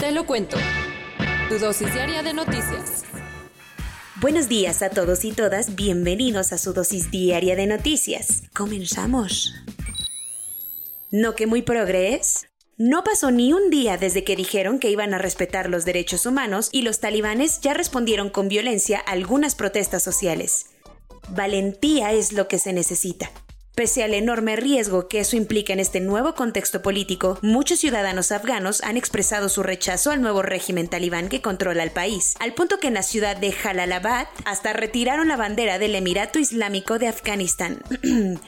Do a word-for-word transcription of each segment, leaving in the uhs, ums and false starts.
Te lo cuento. Tu dosis diaria de noticias. Buenos días a todos y todas. Bienvenidos a su dosis diaria de noticias. Comenzamos. ¿No que muy progre es? No pasó ni un día desde que dijeron que iban a respetar los derechos humanos y los talibanes ya respondieron con violencia a algunas protestas sociales. Valentía es lo que se necesita. Pese al enorme riesgo que eso implica en este nuevo contexto político, muchos ciudadanos afganos han expresado su rechazo al nuevo régimen talibán que controla el país, al punto que en la ciudad de Jalalabad hasta retiraron la bandera del Emirato Islámico de Afganistán,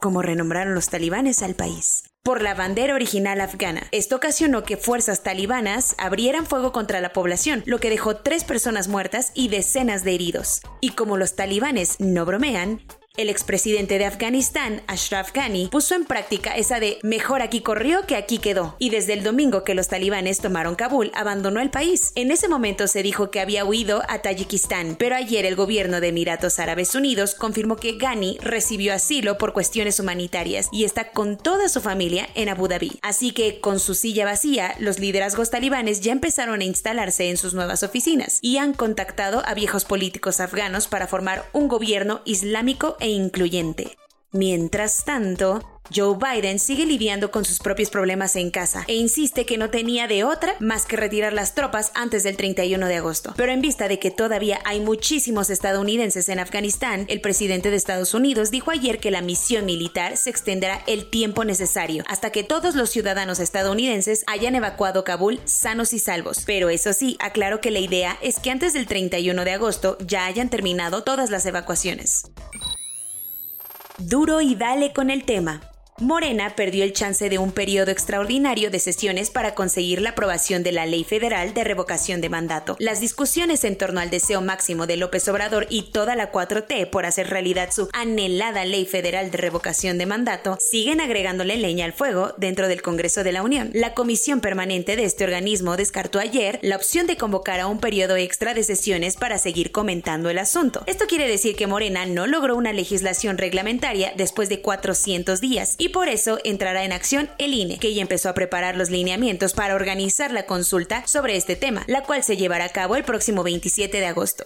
como renombraron los talibanes al país, por la bandera original afgana. Esto ocasionó que fuerzas talibanas abrieran fuego contra la población, lo que dejó tres personas muertas y decenas de heridos. Y como los talibanes no bromean, el expresidente de Afganistán, Ashraf Ghani, puso en práctica esa de mejor aquí corrió que aquí quedó, y desde el domingo que los talibanes tomaron Kabul, abandonó el país. En ese momento se dijo que había huido a Tayikistán, pero ayer el gobierno de Emiratos Árabes Unidos confirmó que Ghani recibió asilo por cuestiones humanitarias y está con toda su familia en Abu Dhabi. Así que, con su silla vacía, los liderazgos talibanes ya empezaron a instalarse en sus nuevas oficinas y han contactado a viejos políticos afganos para formar un gobierno islámico e incluyente. Mientras tanto, Joe Biden sigue lidiando con sus propios problemas en casa e insiste que no tenía de otra más que retirar las tropas antes del treinta y uno de agosto. Pero en vista de que todavía hay muchísimos estadounidenses en Afganistán, el presidente de Estados Unidos dijo ayer que la misión militar se extenderá el tiempo necesario hasta que todos los ciudadanos estadounidenses hayan evacuado Kabul sanos y salvos. Pero eso sí, aclaró que la idea es que antes del treinta y uno de agosto ya hayan terminado todas las evacuaciones. Duro y dale con el tema. Morena perdió el chance de un periodo extraordinario de sesiones para conseguir la aprobación de la Ley Federal de Revocación de Mandato. Las discusiones en torno al deseo máximo de López Obrador y toda la cuatro T por hacer realidad su anhelada Ley Federal de Revocación de Mandato siguen agregándole leña al fuego dentro del Congreso de la Unión. La comisión permanente de este organismo descartó ayer la opción de convocar a un periodo extra de sesiones para seguir comentando el asunto. Esto quiere decir que Morena no logró una legislación reglamentaria después de cuatrocientos días y por eso entrará en acción el I N E, que ya empezó a preparar los lineamientos para organizar la consulta sobre este tema, la cual se llevará a cabo el próximo veintisiete de agosto.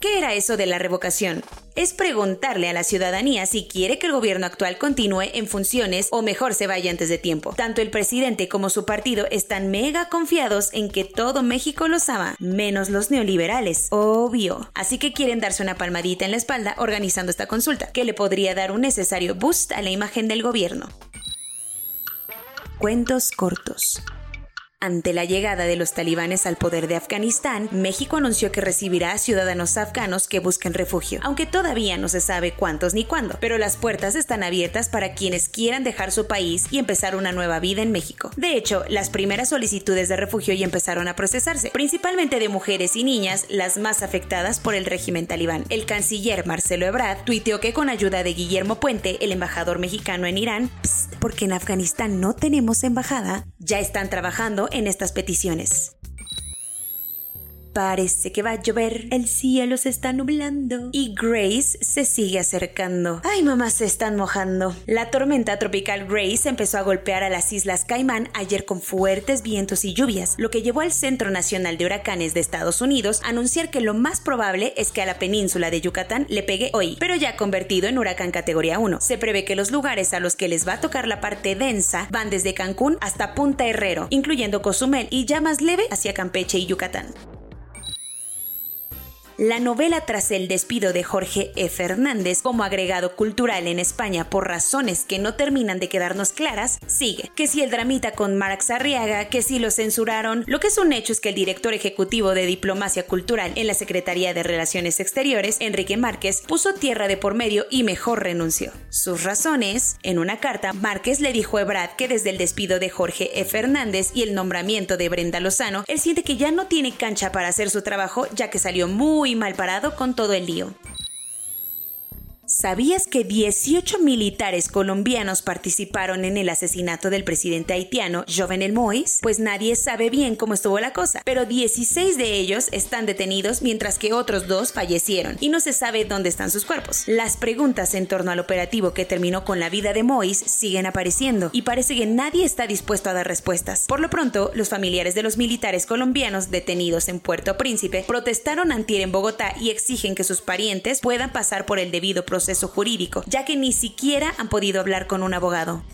¿Qué era eso de la revocación? Es preguntarle a la ciudadanía si quiere que el gobierno actual continúe en funciones o mejor se vaya antes de tiempo. Tanto el presidente como su partido están mega confiados en que todo México los ama, menos los neoliberales, obvio. Así que quieren darse una palmadita en la espalda organizando esta consulta, que le podría dar un necesario boost a la imagen del gobierno. Cuentos cortos. Ante la llegada de los talibanes al poder de Afganistán, México anunció que recibirá a ciudadanos afganos que busquen refugio, aunque todavía no se sabe cuántos ni cuándo, pero las puertas están abiertas para quienes quieran dejar su país y empezar una nueva vida en México. De hecho, las primeras solicitudes de refugio ya empezaron a procesarse, principalmente de mujeres y niñas, las más afectadas por el régimen talibán. El canciller Marcelo Ebrard tuiteó que con ayuda de Guillermo Puente, el embajador mexicano en Irán, psst, porque en Afganistán no tenemos embajada, ya están trabajando en estas peticiones. Parece que va a llover, el cielo se está nublando y Grace se sigue acercando. Ay, mamá, se están mojando. La tormenta tropical Grace empezó a golpear a las Islas Caimán ayer con fuertes vientos y lluvias, lo que llevó al Centro Nacional de Huracanes de Estados Unidos a anunciar que lo más probable es que a la península de Yucatán le pegue hoy, pero ya convertido en huracán categoría uno. Se prevé que los lugares a los que les va a tocar la parte densa van desde Cancún hasta Punta Herrero, incluyendo Cozumel, y ya más leve hacia Campeche y Yucatán. la novela tras el despido de Jorge E. Fernández como agregado cultural en España por razones que no terminan de quedarnos claras, sigue. Que si el dramita con Marx Arriaga, que si lo censuraron, lo que es un hecho es que el director ejecutivo de Diplomacia Cultural en la Secretaría de Relaciones Exteriores, Enrique Márquez, puso tierra de por medio y mejor renunció. Sus razones: en una carta, Márquez le dijo a Ebrard que desde el despido de Jorge E. Fernández y el nombramiento de Brenda Lozano, él siente que ya no tiene cancha para hacer su trabajo, ya que salió muy mal parado con todo el lío. ¿Sabías que dieciocho militares colombianos participaron en el asesinato del presidente haitiano Jovenel Moïse? Pues nadie sabe bien cómo estuvo la cosa, pero dieciséis de ellos están detenidos mientras que otros dos fallecieron y no se sabe dónde están sus cuerpos. Las preguntas en torno al operativo que terminó con la vida de Moïse siguen apareciendo y parece que nadie está dispuesto a dar respuestas. Por lo pronto, los familiares de los militares colombianos detenidos en Puerto Príncipe protestaron antier en Bogotá y exigen que sus parientes puedan pasar por el debido proceso. proceso jurídico, ya que ni siquiera han podido hablar con un abogado.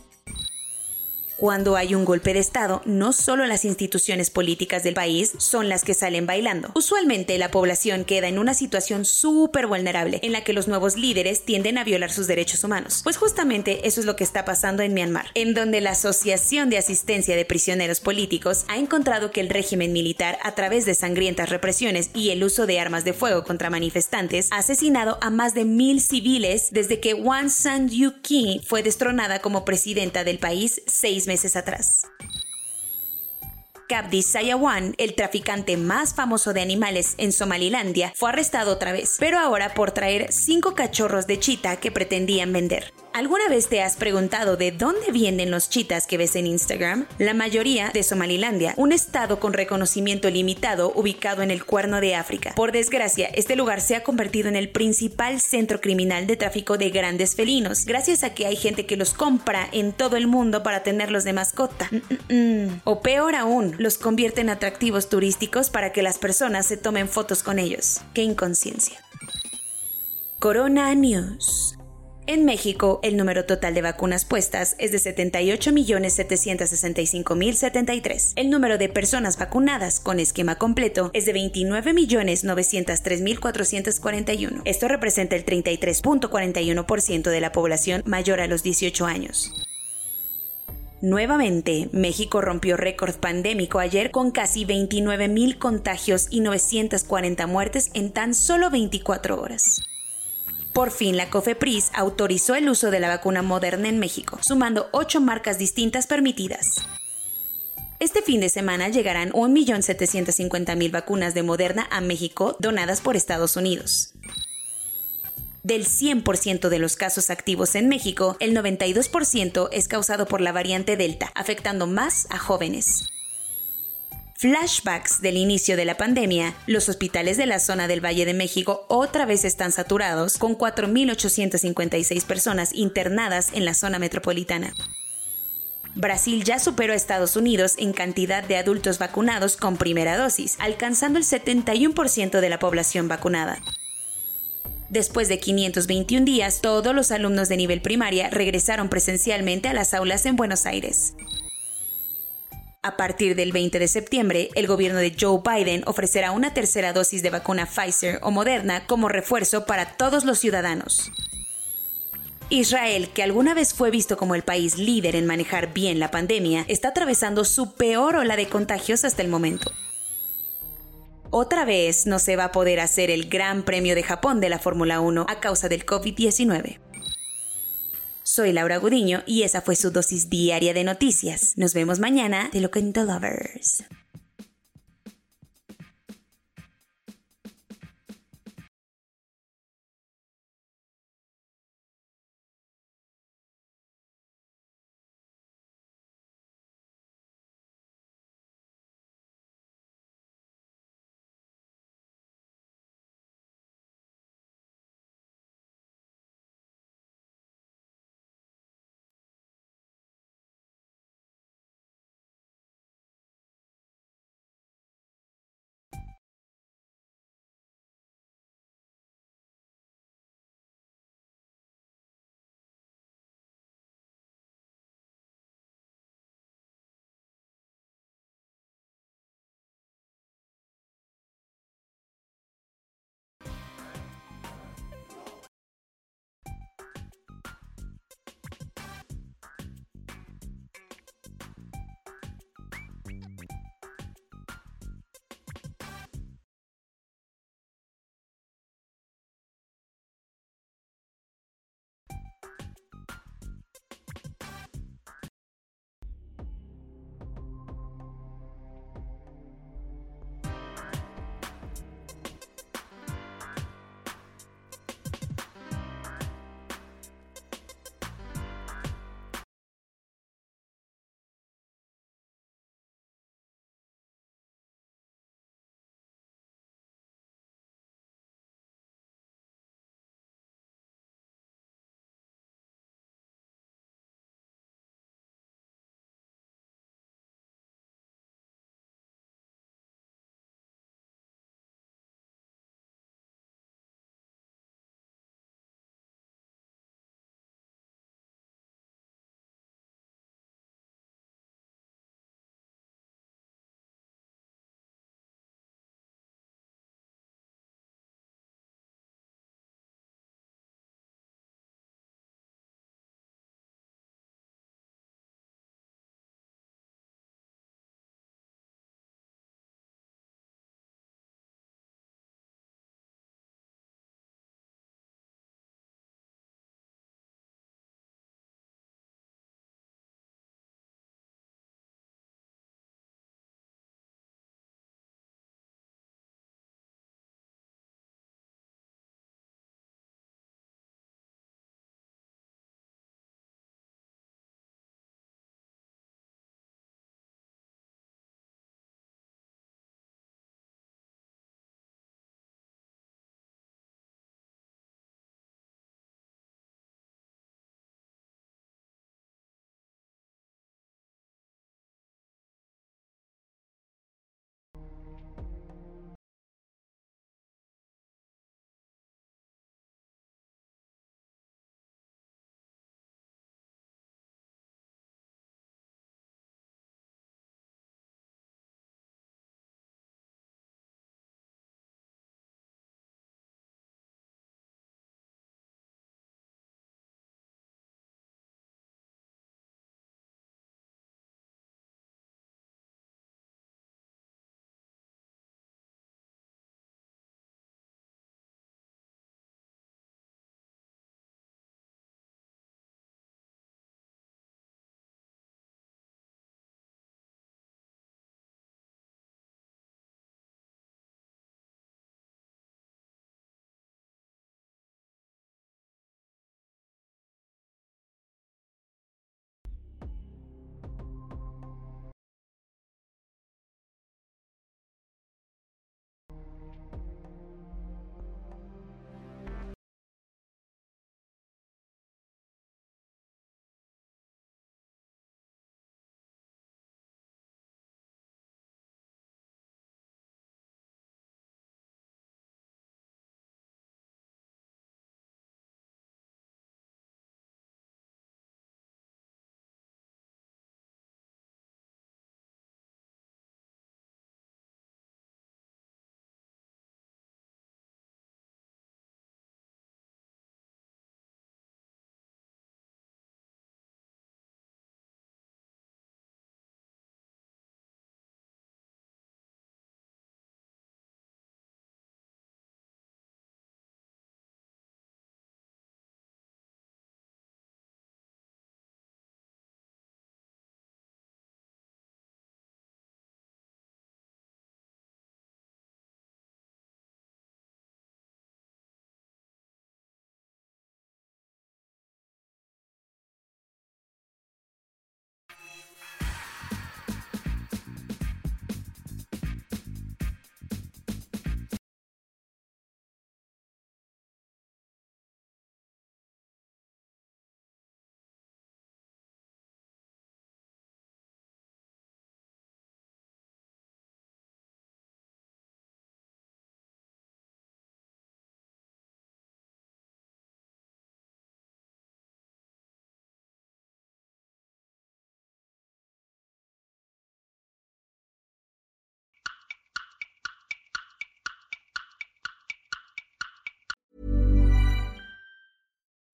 Cuando hay un golpe de estado, no solo las instituciones políticas del país son las que salen bailando. Usualmente la población queda en una situación súper vulnerable, en la que los nuevos líderes tienden a violar sus derechos humanos. Pues justamente eso es lo que está pasando en Myanmar, en donde la Asociación de Asistencia de Prisioneros Políticos ha encontrado que el régimen militar, a través de sangrientas represiones y el uso de armas de fuego contra manifestantes, ha asesinado a más de mil civiles desde que Aung San Suu Kyi fue destronada como presidenta del país seis meses atrás. Kapdi Sayawan, el traficante más famoso de animales en Somalilandia, fue arrestado otra vez, pero ahora por traer cinco cachorros de chita que pretendían vender. ¿Alguna vez te has preguntado de dónde vienen los chitas que ves en Instagram? La mayoría de Somalilandia, un estado con reconocimiento limitado ubicado en el Cuerno de África. Por desgracia, este lugar se ha convertido en el principal centro criminal de tráfico de grandes felinos, gracias a que hay gente que los compra en todo el mundo para tenerlos de mascota. Mm, mm, mm. O peor aún, los convierte en atractivos turísticos para que las personas se tomen fotos con ellos. ¡Qué inconsciencia! Corona News. En México, el número total de vacunas puestas es de setenta y ocho millones setecientos sesenta y cinco mil setenta y tres. El número de personas vacunadas con esquema completo es de veintinueve millones novecientos tres mil cuatrocientos cuarenta y uno. Esto representa el treinta y tres punto cuarenta y uno por ciento de la población mayor a los dieciocho años. Nuevamente, México rompió récord pandémico ayer con casi veintinueve mil contagios y novecientas cuarenta muertes en tan solo veinticuatro horas. Por fin, la COFEPRIS autorizó el uso de la vacuna Moderna en México, sumando ocho marcas distintas permitidas. Este fin de semana llegarán un millón setecientos cincuenta mil vacunas de Moderna a México donadas por Estados Unidos. Del cien por ciento de los casos activos en México, el noventa y dos por ciento es causado por la variante Delta, afectando más a jóvenes. Flashbacks del inicio de la pandemia, los hospitales de la zona del Valle de México otra vez están saturados, con cuatro mil ochocientas cincuenta y seis personas internadas en la zona metropolitana. Brasil ya superó a Estados Unidos en cantidad de adultos vacunados con primera dosis, alcanzando el setenta y uno por ciento de la población vacunada. Después de quinientos veintiuno días, todos los alumnos de nivel primaria regresaron presencialmente a las aulas en Buenos Aires. A partir del veinte de septiembre, el gobierno de Joe Biden ofrecerá una tercera dosis de vacuna Pfizer o Moderna como refuerzo para todos los ciudadanos. Israel, que alguna vez fue visto como el país líder en manejar bien la pandemia, está atravesando su peor ola de contagios hasta el momento. Otra vez no se va a poder hacer el Gran Premio de Japón de la Fórmula uno a causa del COVID diecinueve. Soy Laura Gudiño y esa fue su dosis diaria de noticias. Nos vemos mañana, te lo cuento, lovers.